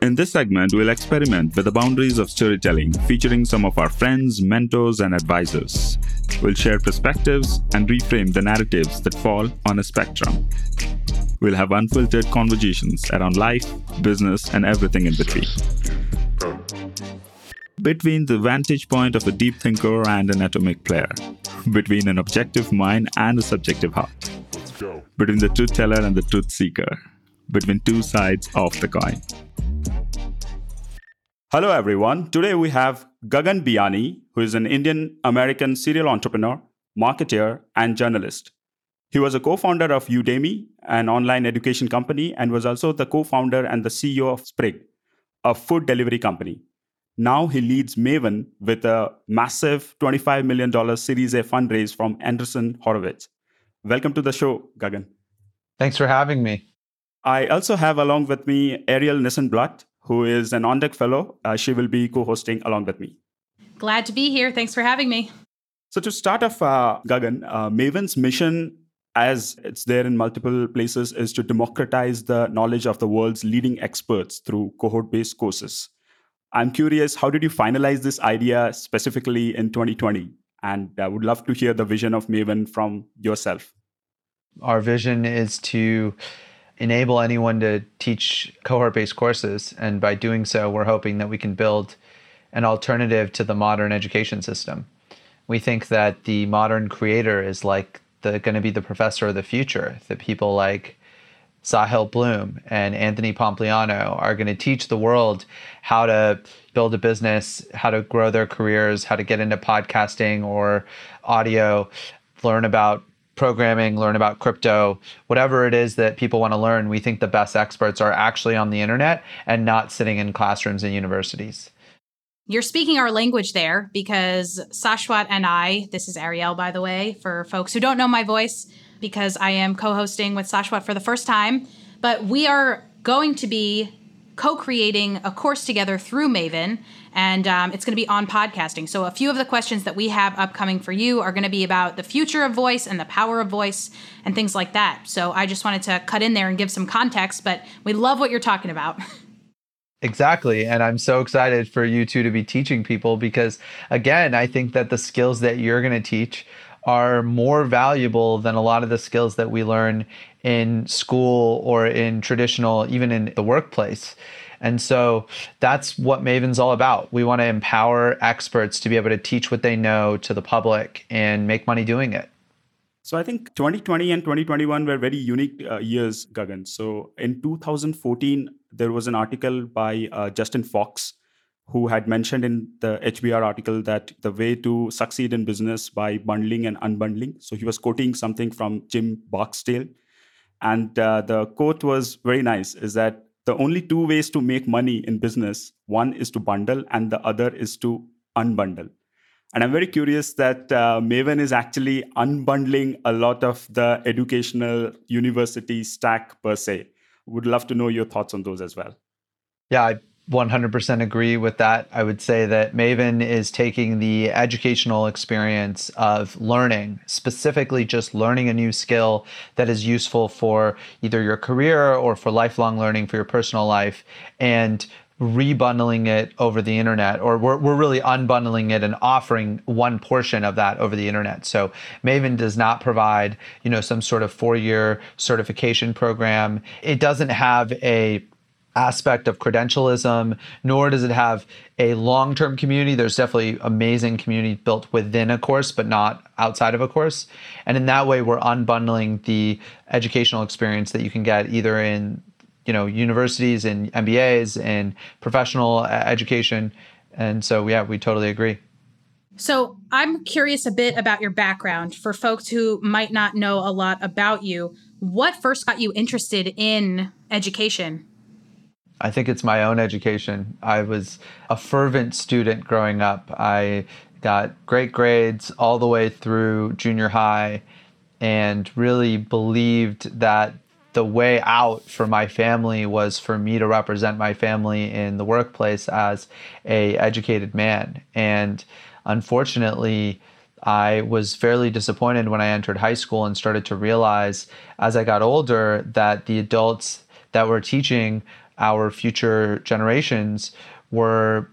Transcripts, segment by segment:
In this segment, we'll experiment with the boundaries of storytelling, featuring some of our friends, mentors, and advisors. We'll share perspectives and reframe the narratives that fall on a spectrum. We'll have unfiltered conversations around life, business, and everything in between. Between the vantage point of a deep thinker and an atomic player. Between an objective mind and a subjective heart. Between the truth teller and the truth seeker. Between two sides of the coin. Hello everyone. Today we have Gagan Biyani, who is an Indian-American serial entrepreneur, marketer, and journalist. He was a co-founder of Udemy, an online education company, and was also the co-founder and the CEO of Sprig, a food delivery company. Now he leads Maven with a massive $25 million Series A fundraise from Andreessen Horowitz. Welcome to the show, Gagan. Thanks for having me. I also have along with me Ariel Nissenblatt, who is an On Deck fellow. She will be co-hosting along with me. Glad to be here. Thanks for having me. So to start off, Gagan, Maven's mission, as it's there in multiple places, is to democratize the knowledge of the world's leading experts through cohort-based courses. I'm curious, how did you finalize this idea specifically in 2020? And I would love to hear the vision of Maven from yourself. Our vision is to enable anyone to teach cohort-based courses. And by doing so, we're hoping that we can build an alternative to the modern education system. We think that the modern creator is like going to be the professor of the future, that people like Sahil Bloom and Anthony Pompliano are going to teach the world how to build a business, how to grow their careers, how to get into podcasting or audio, learn about programming, learn about crypto, whatever it is that people want to learn. We think the best experts are actually on the internet and not sitting in classrooms and universities. You're speaking our language there, because Sashwat and I, this is Ariel, by the way, for folks who don't know my voice, because I am co-hosting with Sashwat for the first time, but we are going to be co-creating a course together through Maven, and it's going to be on podcasting. So a few of the questions that we have upcoming for you are going to be about the future of voice and the power of voice and things like that. So I just wanted to cut in there and give some context, but we love what you're talking about. Exactly. And I'm so excited for you two to be teaching people, because again, I think that the skills that you're going to teach are more valuable than a lot of the skills that we learn in school or in traditional, even in the workplace. And so that's what Maven's all about. We want to empower experts to be able to teach what they know to the public and make money doing it. So I think 2020 and 2021 were very unique years, Gagan. So in 2014, there was an article by Justin Fox, who had mentioned in the HBR article that the way to succeed in business by bundling and unbundling. So he was quoting something from Jim Barksdale. And the quote was very nice, is that the only two ways to make money in business, one is to bundle and the other is to unbundle. And I'm very curious that Maven is actually unbundling a lot of the educational university stack per se. Would love to know your thoughts on those as well. Yeah, I 100% agree with that. I would say that Maven is taking the educational experience of learning, specifically just learning a new skill that is useful for either your career or for lifelong learning for your personal life, and rebundling it over the internet, or we're really unbundling it and offering one portion of that over the internet. So Maven does not provide, some sort of four-year certification program. It doesn't have a aspect of credentialism, nor does it have a long-term community. There's definitely amazing community built within a course, but not outside of a course. And in that way, we're unbundling the educational experience that you can get either in universities and MBAs and professional education. And so, yeah, we totally agree. So I'm curious a bit about your background for folks who might not know a lot about you. What first got you interested in education? I think it's my own education. I was a fervent student growing up. I got great grades all the way through junior high and really believed that the way out for my family was for me to represent my family in the workplace as an educated man. And unfortunately, I was fairly disappointed when I entered high school and started to realize as I got older that the adults that we're teaching our future generations were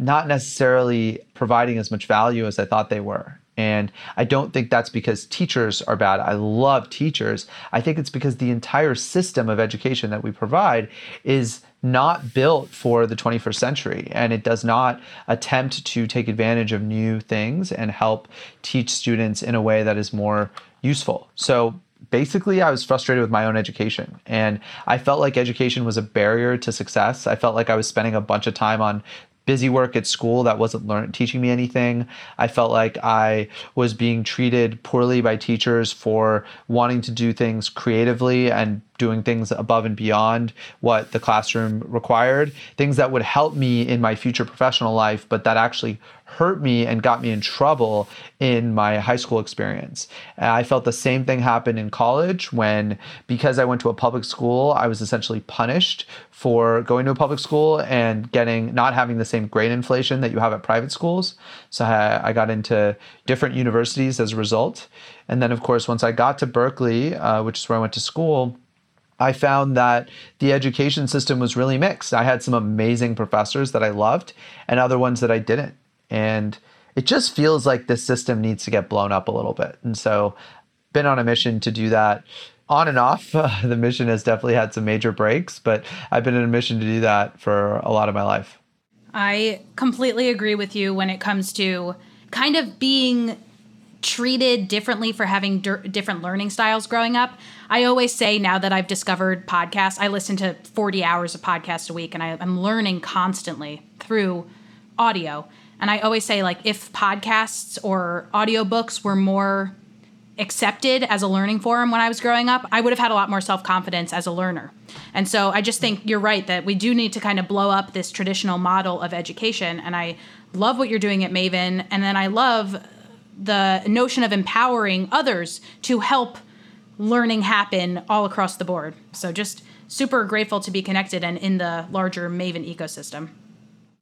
not necessarily providing as much value as I thought they were. And I don't think that's because teachers are bad. I love teachers. I think it's because the entire system of education that we provide is not built for the 21st century, and it does not attempt to take advantage of new things and help teach students in a way that is more useful. So basically, I was frustrated with my own education, and I felt like education was a barrier to success. I felt like I was spending a bunch of time on busy work at school that wasn't teaching me anything. I felt like I was being treated poorly by teachers for wanting to do things creatively and doing things above and beyond what the classroom required, things that would help me in my future professional life, but that actually hurt me and got me in trouble in my high school experience. I felt the same thing happened in college when, because I went to a public school, I was essentially punished for going to a public school and not having the same grade inflation that you have at private schools. So I got into different universities as a result. And then, of course, once I got to Berkeley, which is where I went to school, I found that the education system was really mixed. I had some amazing professors that I loved and other ones that I didn't. And it just feels like this system needs to get blown up a little bit. And so I've been on a mission to do that on and off. The mission has definitely had some major breaks, but I've been on a mission to do that for a lot of my life. I completely agree with you when it comes to kind of being treated differently for having different learning styles growing up. I always say now that I've discovered podcasts, I listen to 40 hours of podcasts a week, and I'm learning constantly through audio. And I always say, like, if podcasts or audiobooks were more accepted as a learning forum when I was growing up, I would have had a lot more self-confidence as a learner. And so I just think you're right that we do need to kind of blow up this traditional model of education. And I love what you're doing at Maven. And then I love the notion of empowering others to help learning happen all across the board. So just super grateful to be connected and in the larger Maven ecosystem.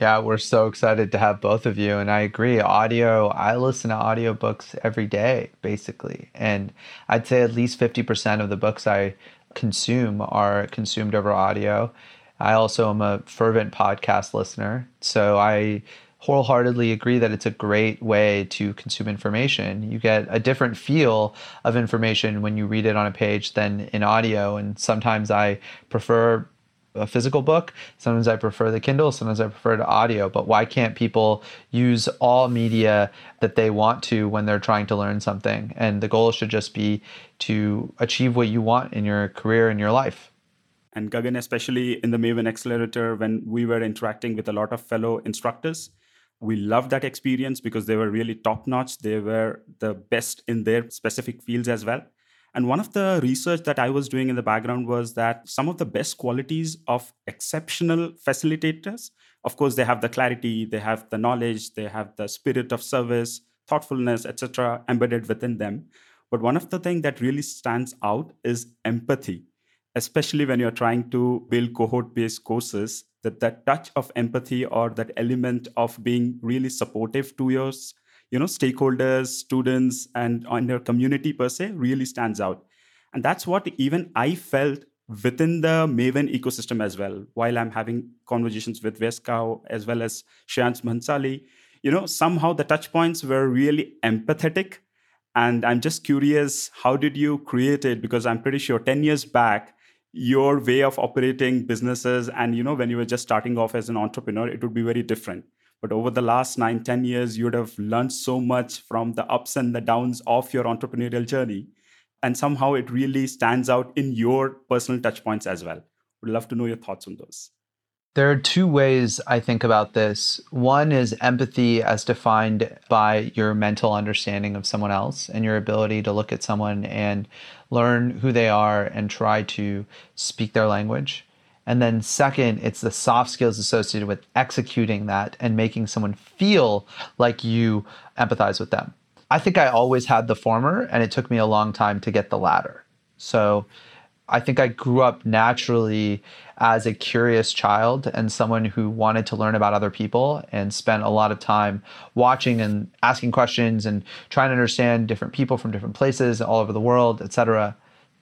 Yeah, we're so excited to have both of you. And I agree, audio, I listen to audiobooks every day, basically. And I'd say at least 50% of the books I consume are consumed over audio. I also am a fervent podcast listener. So I wholeheartedly agree that it's a great way to consume information. You get a different feel of information when you read it on a page than in audio. And sometimes I prefer a physical book. Sometimes I prefer the Kindle. Sometimes I prefer to audio. But why can't people use all media that they want to when they're trying to learn something? And the goal should just be to achieve what you want in your career and your life. And Gagan, especially in the Maven Accelerator, when we were interacting with a lot of fellow instructors, we loved that experience because they were really top-notch. They were the best in their specific fields as well. And one of the research that I was doing in the background was that some of the best qualities of exceptional facilitators, of course, they have the clarity, they have the knowledge, they have the spirit of service, thoughtfulness, etc., embedded within them. But one of the things that really stands out is empathy, especially when you're trying to build cohort-based courses, that touch of empathy or that element of being really supportive to your stakeholders, students, and on your community per se really stands out. And that's what even I felt within the Maven ecosystem as well. While I'm having conversations with VSCO as well as Shyam Mansali, somehow the touch points were really empathetic. And I'm just curious, how did you create it? Because I'm pretty sure 10 years back, your way of operating businesses and, when you were just starting off as an entrepreneur, it would be very different. But over the last 9-10 years, you would have learned so much from the ups and the downs of your entrepreneurial journey. And somehow it really stands out in your personal touch points as well. Would love to know your thoughts on those. There are two ways I think about this. One is empathy as defined by your mental understanding of someone else and your ability to look at someone and learn who they are and try to speak their language. And then second, it's the soft skills associated with executing that and making someone feel like you empathize with them. I think I always had the former, and it took me a long time to get the latter. So I think I grew up naturally as a curious child and someone who wanted to learn about other people and spent a lot of time watching and asking questions and trying to understand different people from different places all over the world, etc.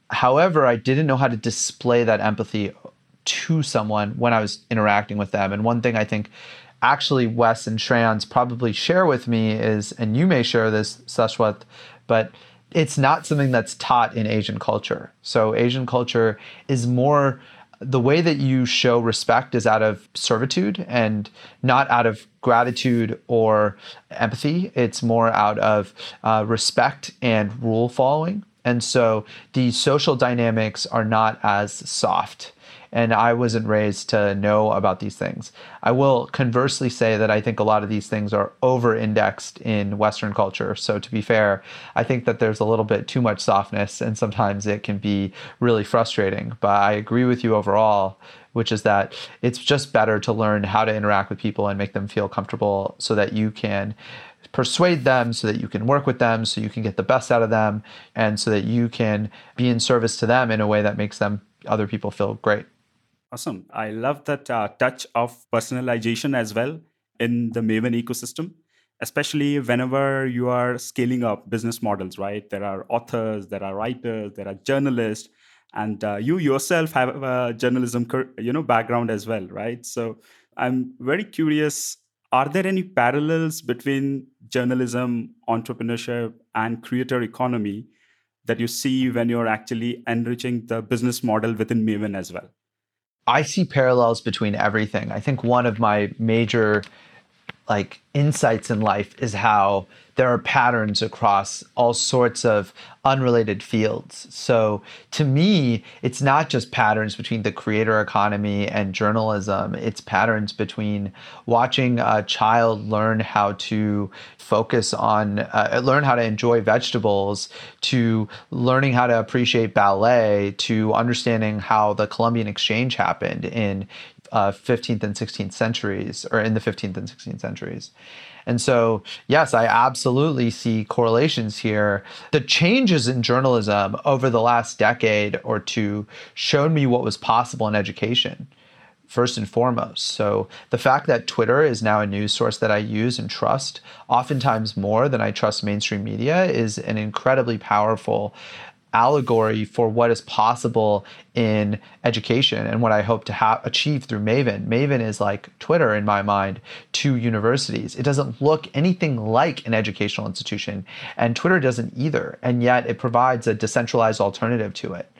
However, I didn't know how to display that empathy to someone when I was interacting with them. And one thing I think actually Wes and Shreyans probably share with me is, and you may share this, Sashwat, but it's not something that's taught in Asian culture. So Asian culture is more, the way that you show respect is out of servitude and not out of gratitude or empathy. It's more out of respect and rule following. And so the social dynamics are not as soft. And I wasn't raised to know about these things. I will conversely say that I think a lot of these things are over-indexed in Western culture. So to be fair, I think that there's a little bit too much softness and sometimes it can be really frustrating. But I agree with you overall, which is that it's just better to learn how to interact with people and make them feel comfortable so that you can persuade them, so that you can work with them, so you can get the best out of them, and so that you can be in service to them in a way that makes them, other people feel great. Awesome. I love that touch of personalization as well in the Maven ecosystem, especially whenever you are scaling up business models, right? There are authors, there are writers, there are journalists, and you yourself have a journalism background as well, right? So I'm very curious, are there any parallels between journalism, entrepreneurship, and creator economy that you see when you're actually enriching the business model within Maven as well? I see parallels between everything. I think one of my major insights in life is how there are patterns across all sorts of unrelated fields. So to me, it's not just patterns between the creator economy and journalism. It's patterns between watching a child learn how to learn how to enjoy vegetables, to learning how to appreciate ballet, to understanding how the Columbian Exchange happened in 15th and 16th centuries, or in the 15th and 16th centuries. And so, yes, I absolutely see correlations here. The changes in journalism over the last decade or two showed me what was possible in education, first and foremost. So the fact that Twitter is now a news source that I use and trust, oftentimes more than I trust mainstream media, is an incredibly powerful allegory for what is possible in education and what I hope to achieve through Maven. Maven is like Twitter in my mind to universities. It doesn't look anything like an educational institution, and Twitter doesn't either, and yet it provides a decentralized alternative to it.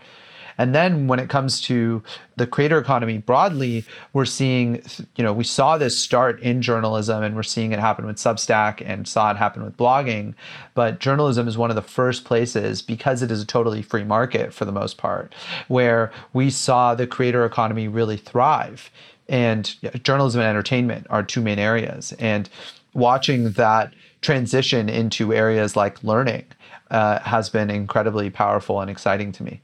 And then when it comes to the creator economy broadly, we're seeing, we saw this start in journalism and we're seeing it happen with Substack and saw it happen with blogging. But journalism is one of the first places, because it is a totally free market for the most part, where we saw the creator economy really thrive. And journalism and entertainment are two main areas. And watching that transition into areas like learning has been incredibly powerful and exciting to me.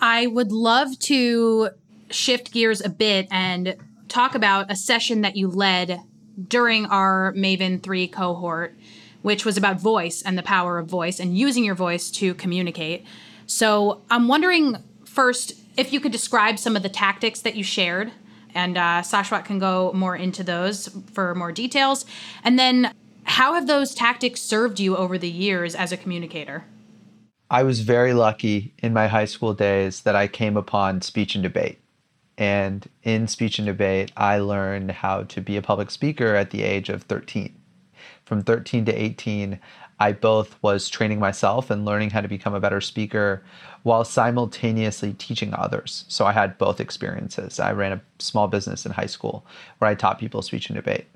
I would love to shift gears a bit and talk about a session that you led during our Maven 3 cohort, which was about voice and the power of voice and using your voice to communicate. So I'm wondering first if you could describe some of the tactics that you shared, and Sashwat can go more into those for more details. And then how have those tactics served you over the years as a communicator? I was very lucky in my high school days that I came upon speech and debate. And in speech and debate, I learned how to be a public speaker at the age of 13. From 13 to 18, I both was training myself and learning how to become a better speaker while simultaneously teaching others. So I had both experiences. I ran a small business in high school where I taught people speech and debate.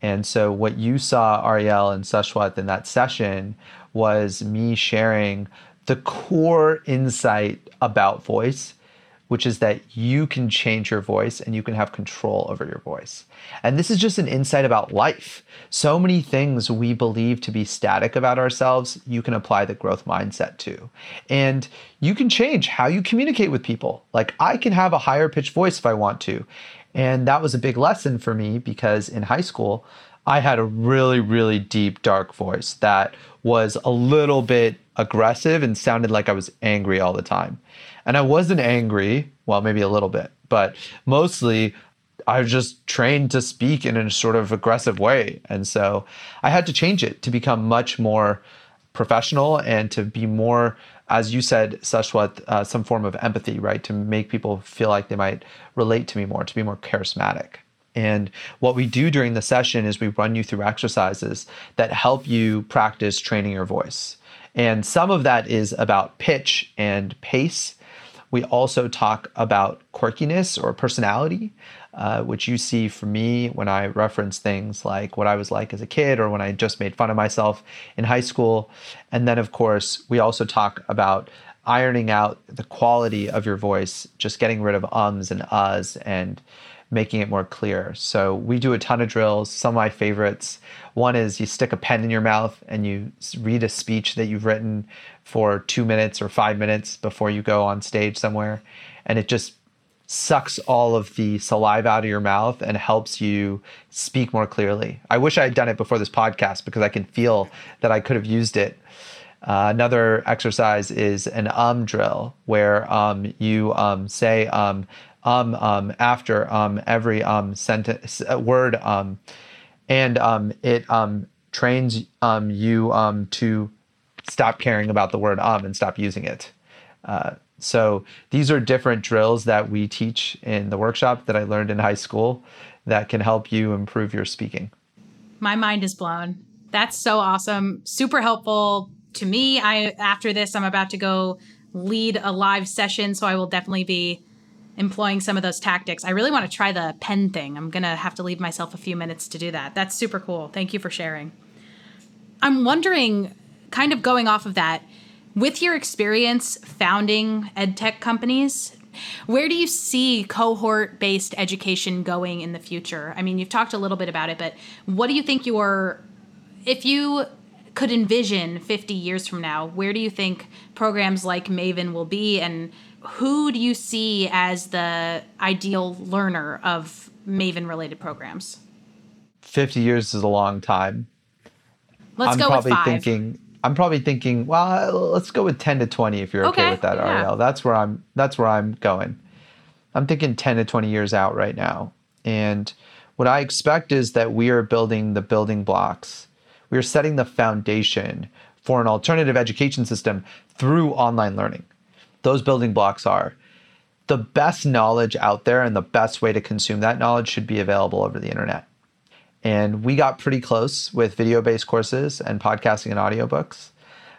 And so what you saw, Ariel and Sashwat, in that session was me sharing the core insight about voice, which is that you can change your voice and you can have control over your voice. And this is just an insight about life. So many things we believe to be static about ourselves, you can apply the growth mindset to. And you can change how you communicate with people. Like, I can have a higher pitched voice if I want to. And that was a big lesson for me, because in high school, I had a really, really deep, dark voice that was a little bit aggressive and sounded like I was angry all the time. And I wasn't angry, well, maybe a little bit, but mostly I was just trained to speak in a sort of aggressive way. And so I had to change it to become much more professional and to be more as you said, Sashwat, some form of empathy, right? To make people feel like they might relate to me more, to be more charismatic. And what we do during the session is we run you through exercises that help you practice training your voice. And some of that is about pitch and pace. We also talk about quirkiness or personality, which you see for me when I reference things like what I was like as a kid or when I just made fun of myself in high school. And then, of course, we also talk about ironing out the quality of your voice, just getting rid of ums and uhs and making it more clear. So we do a ton of drills. Some of my favorites. One is you stick a pen in your mouth and you read a speech that you've written for 2 minutes or 5 minutes before you go on stage somewhere. And it just sucks all of the saliva out of your mouth and helps you speak more clearly. I wish I had done it before this podcast because I can feel that I could have used it. Another exercise is an drill where you say after every sentence word, and it trains you to stop caring about the word and stop using it. So these are different drills that we teach in the workshop that I learned in high school that can help you improve your speaking. My mind is blown. That's so awesome. Super helpful to me. After this, I'm about to go lead a live session, so I will definitely be employing some of those tactics. I really want to try the pen thing. I'm going to have to leave myself a few minutes to do that. That's super cool. Thank you for sharing. I'm wondering, kind of going off of that, with your experience founding edtech companies, where do you see cohort-based education going in the future? I mean, you've talked a little bit about it, but what do you think if you could envision 50 years from now, where do you think programs like Maven will be, and who do you see as the ideal learner of Maven-related programs? 50 years is a long time. I'm probably thinking, well, let's go with 10 to 20 if you're okay with that, yeah. Ariel. That's where I'm going. I'm thinking 10 to 20 years out right now. And what I expect is that we are building the building blocks. We are setting the foundation for an alternative education system through online learning. Those building blocks are the best knowledge out there, and the best way to consume that knowledge should be available over the internet. And we got pretty close with video-based courses and podcasting and audiobooks,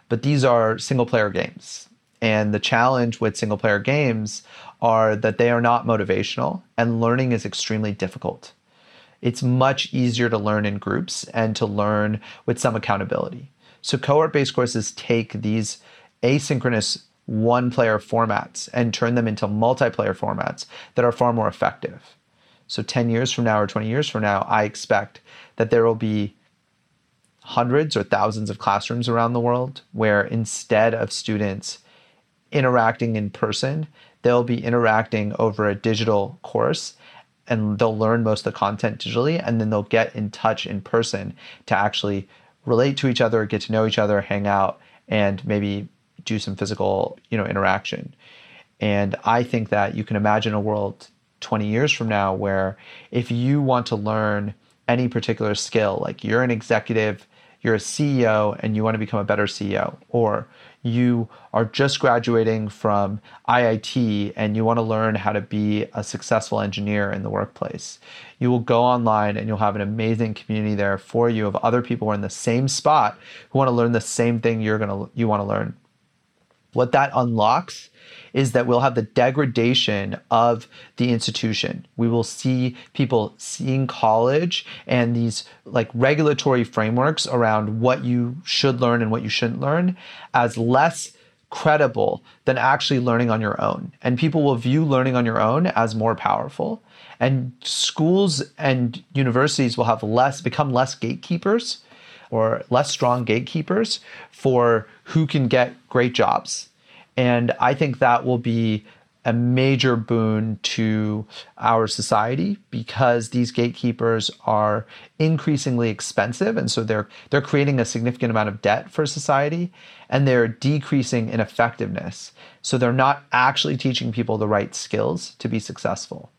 but these are single-player games. And the challenge with single-player games are that they are not motivational, and learning is extremely difficult. It's much easier to learn in groups and to learn with some accountability. So cohort-based courses take these asynchronous one-player formats and turn them into multiplayer formats that are far more effective. So 10 years from now or 20 years from now, I expect that there will be hundreds or thousands of classrooms around the world where instead of students interacting in person, they'll be interacting over a digital course, and they'll learn most of the content digitally, and then they'll get in touch in person to actually relate to each other, get to know each other, hang out, and maybe do some physical, interaction. And I think that you can imagine a world 20 years from now where if you want to learn any particular skill, like you're an executive, you're a CEO, and you want to become a better CEO, or you are just graduating from IIT and you want to learn how to be a successful engineer in the workplace, you will go online and you'll have an amazing community there for you of other people who are in the same spot who want to learn the same thing you want to learn. What that unlocks is that we'll have the degradation of the institution. We will see people seeing college and these like regulatory frameworks around what you should learn and what you shouldn't learn as less credible than actually learning on your own. And people will view learning on your own as more powerful. And schools and universities will have become less gatekeepers or less strong gatekeepers for who can get great jobs. And I think that will be a major boon to our society because these gatekeepers are increasingly expensive. And so they're creating a significant amount of debt for society, and they're decreasing in effectiveness. So they're not actually teaching people the right skills to be successful.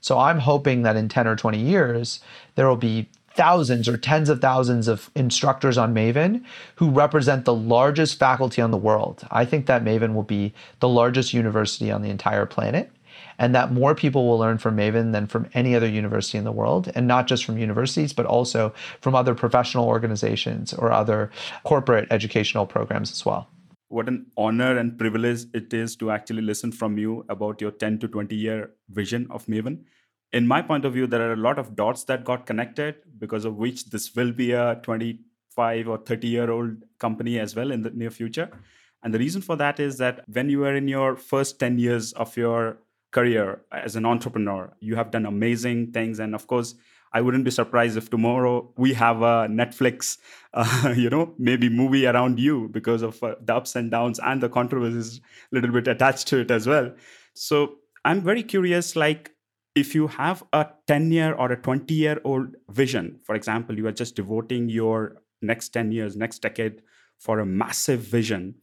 So I'm hoping that in 10 or 20 years, there will be thousands or tens of thousands of instructors on Maven who represent the largest faculty on the world. I think that Maven will be the largest university on the entire planet, and that more people will learn from Maven than from any other university in the world, and not just from universities, but also from other professional organizations or other corporate educational programs as well. What an honor and privilege it is to actually listen from you about your 10 to 20 year vision of Maven. In my point of view, there are a lot of dots that got connected, because of which this will be a 25 or 30-year-old company as well in the near future. And the reason for that is that when you were in your first 10 years of your career as an entrepreneur, you have done amazing things. And of course, I wouldn't be surprised if tomorrow we have a Netflix, maybe movie around you, because of the ups and downs and the controversies a little bit attached to it as well. So I'm very curious, like, if you have a 10-year or a 20-year-old vision, for example, you are just devoting your next 10 years, next decade for a massive vision,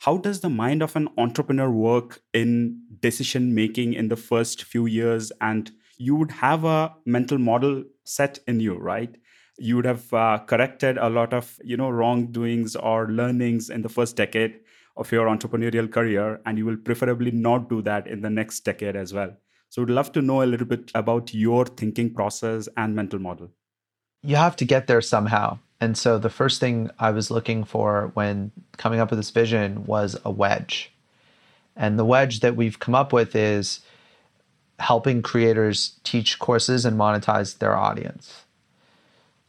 how does the mind of an entrepreneur work in decision-making in the first few years? And you would have a mental model set in you, right? You would have corrected a lot of wrongdoings or learnings in the first decade of your entrepreneurial career, and you will preferably not do that in the next decade as well. So we'd love to know a little bit about your thinking process and mental model. You have to get there somehow. And so the first thing I was looking for when coming up with this vision was a wedge. And the wedge that we've come up with is helping creators teach courses and monetize their audience.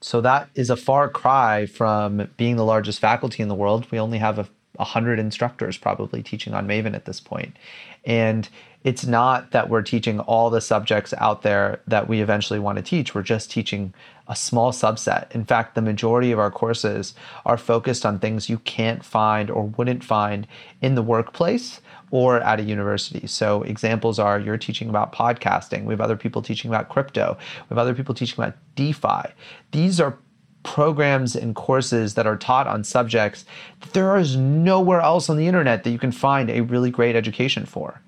So that is a far cry from being the largest faculty in the world. We only have 100 instructors probably teaching on Maven at this point. And it's not that we're teaching all the subjects out there that we eventually want to teach. We're just teaching a small subset. In fact, the majority of our courses are focused on things you can't find or wouldn't find in the workplace or at a university. So examples are, you're teaching about podcasting. We have other people teaching about crypto. We have other people teaching about DeFi. These are programs and courses that are taught on subjects that there is nowhere else on the internet that you can find a really great education for.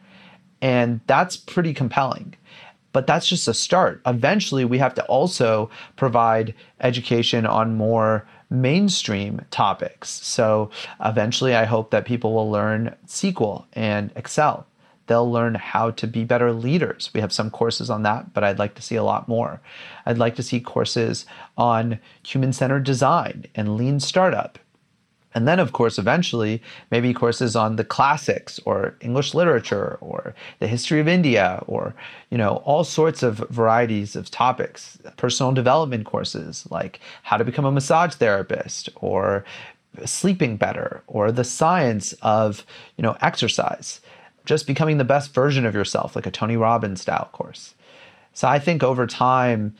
And that's pretty compelling. But that's just a start. Eventually, we have to also provide education on more mainstream topics. So eventually, I hope that people will learn SQL and Excel. They'll learn how to be better leaders. We have some courses on that, but I'd like to see a lot more. I'd like to see courses on human-centered design and lean startup. And then, of course, eventually, maybe courses on the classics or English literature or the history of India or, all sorts of varieties of topics. Personal development courses like how to become a massage therapist or sleeping better or the science of, exercise. Just becoming the best version of yourself, like a Tony Robbins style course. So I think over time,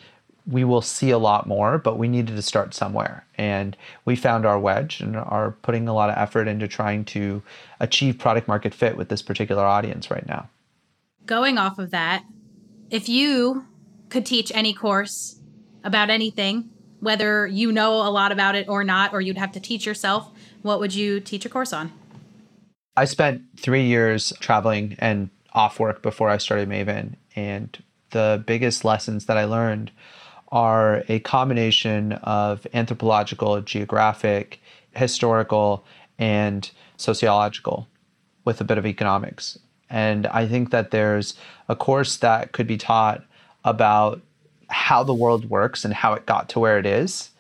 we will see a lot more, but we needed to start somewhere. And we found our wedge and are putting a lot of effort into trying to achieve product market fit with this particular audience right now. Going off of that, if you could teach any course about anything, whether you know a lot about it or not, or you'd have to teach yourself, what would you teach a course on? I spent 3 years traveling and off work before I started Maven. And the biggest lessons that I learned are a combination of anthropological, geographic, historical, and sociological with a bit of economics. And I think that there's a course that could be taught about how the world works and how it got to where it is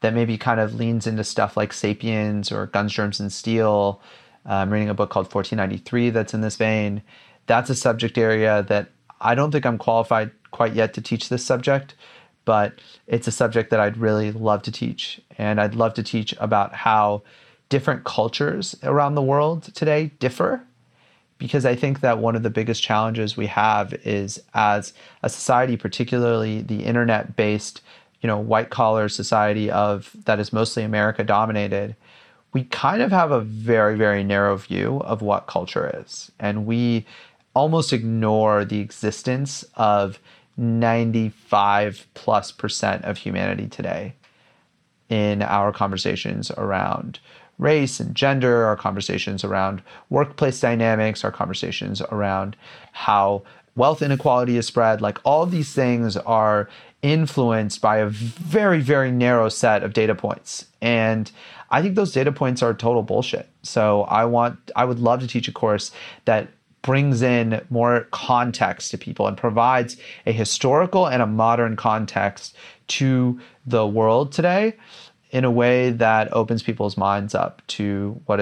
that maybe kind of leans into stuff like Sapiens or Guns, Germs, and Steel. I'm reading a book called 1493 that's in this vein. That's a subject area that I don't think I'm qualified quite yet to teach this subject, but it's a subject that I'd really love to teach. And I'd love to teach about how different cultures around the world today differ, because I think that one of the biggest challenges we have is, as a society, particularly the internet-based, white-collar society that is mostly America-dominated, we kind of have a very, very narrow view of what culture is. And we almost ignore the existence of 95%+ of humanity today in our conversations around race and gender, our conversations around workplace dynamics, our conversations around how wealth inequality is spread. Like, all of these things are influenced by a very, very narrow set of data points. And I think those data points are total bullshit. So I would love to teach a course that brings in more context to people and provides a historical and a modern context to the world today in a way that opens people's minds up to what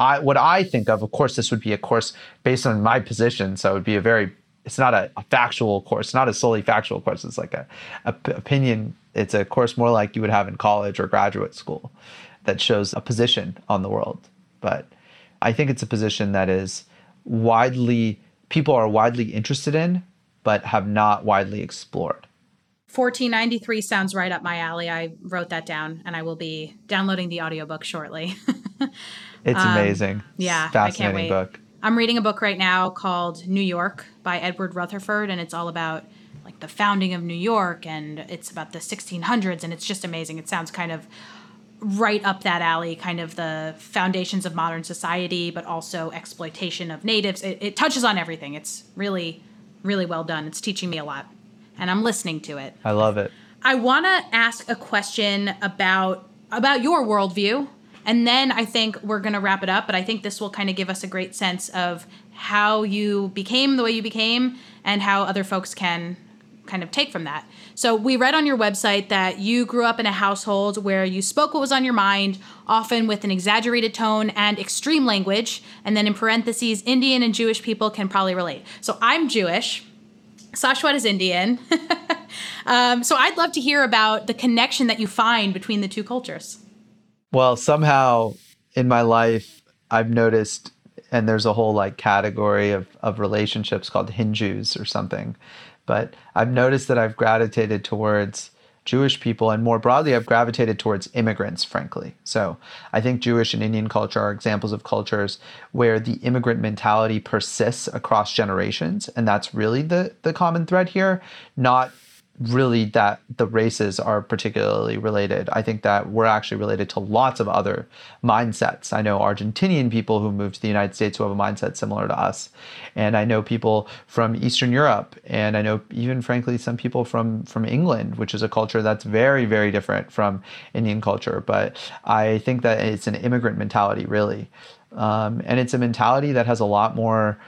I think of. Of course, this would be a course based on my position, so it would be it's not a factual course, not a solely factual course. It's like an opinion. It's a course more like you would have in college or graduate school that shows a position on the world. But I think it's a position that is people are widely interested in, but have not widely explored. 1493 sounds right up my alley. I wrote that down, and I will be downloading the audiobook shortly. It's amazing. Yeah, fascinating. I can't wait. Book. I'm reading a book right now called New York by Edward Rutherford, and it's all about like the founding of New York, and it's about the 1600s, and it's just amazing. It sounds kind of right up that alley, kind of the foundations of modern society, but also exploitation of natives. It touches on everything. It's really, really well done. It's teaching me a lot, and I'm listening to it. I love it. I want to ask a question about your worldview, and then I think we're going to wrap it up, but I think this will kind of give us a great sense of how you became the way you became and how other folks can kind of take from that. So we read on your website that you grew up in a household where you spoke what was on your mind, often with an exaggerated tone and extreme language. And then in parentheses, Indian and Jewish people can probably relate. So I'm Jewish. Sashwat is Indian. So I'd love to hear about the connection that you find between the two cultures. Well, somehow in my life, I've noticed, and there's a whole like category of relationships called Hindus or something. But I've noticed that I've gravitated towards Jewish people, and more broadly, I've gravitated towards immigrants, frankly. So I think Jewish and Indian culture are examples of cultures where the immigrant mentality persists across generations. And that's really the common thread here, not really that the races are particularly related. I think that we're actually related to lots of other mindsets. I know Argentinian people who moved to the United States who have a mindset similar to us. And I know people from Eastern Europe. And I know even, frankly, some people from England, which is a culture that's very, very different from Indian culture. But I think that it's an immigrant mentality, really. And it's a mentality that has a lot more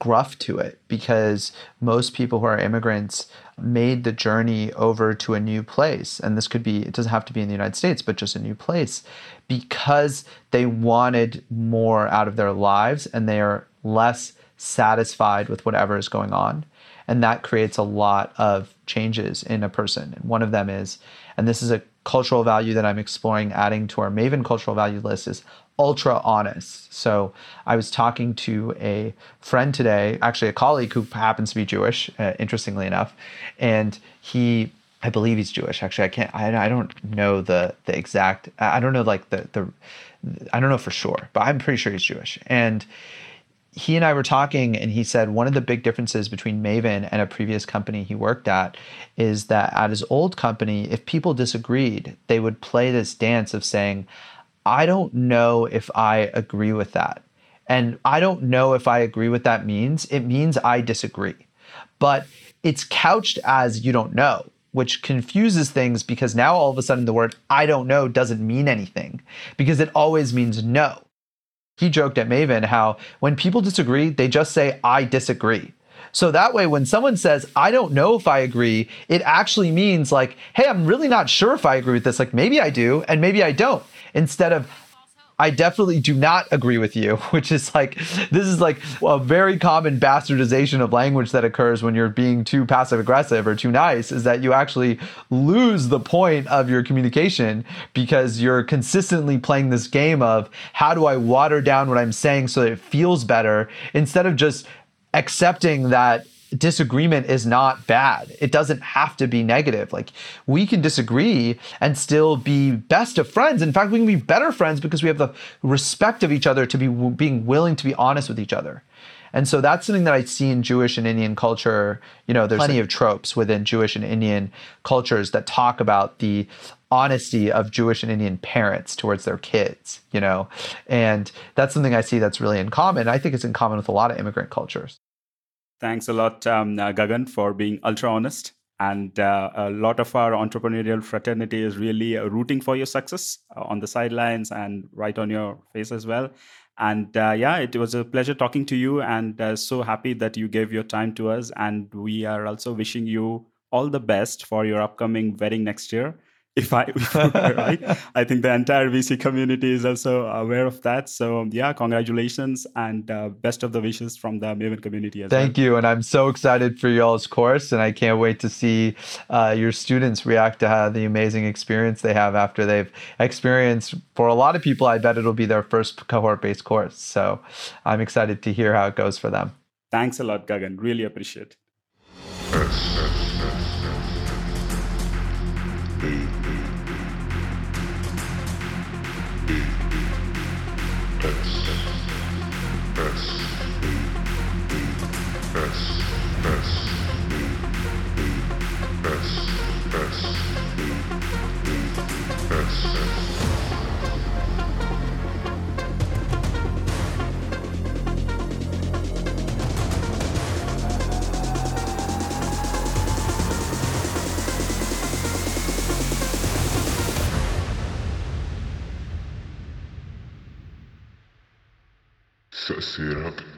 gruff to it, because most people who are immigrants made the journey over to a new place. And this could be, it doesn't have to be in the United States, but just a new place, because they wanted more out of their lives and they are less satisfied with whatever is going on. And that creates a lot of changes in a person. And one of them is, and this is a cultural value that I'm exploring adding to our Maven cultural value list, is ultra honest. So I was talking to a friend today, actually a colleague who happens to be Jewish, interestingly enough, and I believe he's Jewish. Actually, I don't know the exact, I don't know like the, I don't know for sure, but I'm pretty sure he's Jewish. And he and I were talking, and he said one of the big differences between Maven and a previous company he worked at is that at his old company, if people disagreed, they would play this dance of saying, I don't know if I agree with that. And I don't know if I agree with that means. It means I disagree. But it's couched as you don't know, which confuses things, because now all of a sudden the word I don't know doesn't mean anything, because it always means no. He joked at Maven how when people disagree, they just say, I disagree. So that way, when someone says, I don't know if I agree, it actually means like, hey, I'm really not sure if I agree with this. Like, maybe I do and maybe I don't. Instead of, I definitely do not agree with you, which is like, this is like a very common bastardization of language that occurs when you're being too passive aggressive or too nice, is that you actually lose the point of your communication, because you're consistently playing this game of, how do I water down what I'm saying so that it feels better, instead of just accepting that disagreement is not bad. It doesn't have to be negative. Like, we can disagree and still be best of friends. In fact, we can be better friends, because we have the respect of each other to be being willing to be honest with each other. And so that's something that I see in Jewish and Indian culture. You know, there's plenty of tropes within Jewish and Indian cultures that talk about the honesty of Jewish and Indian parents towards their kids, you know, and that's something I see that's really in common. I think it's in common with a lot of immigrant cultures. Thanks a lot, Gagan, for being ultra honest. And a lot of our entrepreneurial fraternity is really rooting for your success on the sidelines and right on your face as well. And it was a pleasure talking to you, and so happy that you gave your time to us. And we are also wishing you all the best for your upcoming wedding next year. If I right, I think the entire VC community is also aware of that. So congratulations and best of the wishes from the Maven community as well. Thank you. And I'm so excited for y'all's course. And I can't wait to see your students react to the amazing experience they have after they've experienced, for a lot of people, I bet it'll be their first cohort-based course. So I'm excited to hear how it goes for them. Thanks a lot, Gagan. Really appreciate it. Set it up.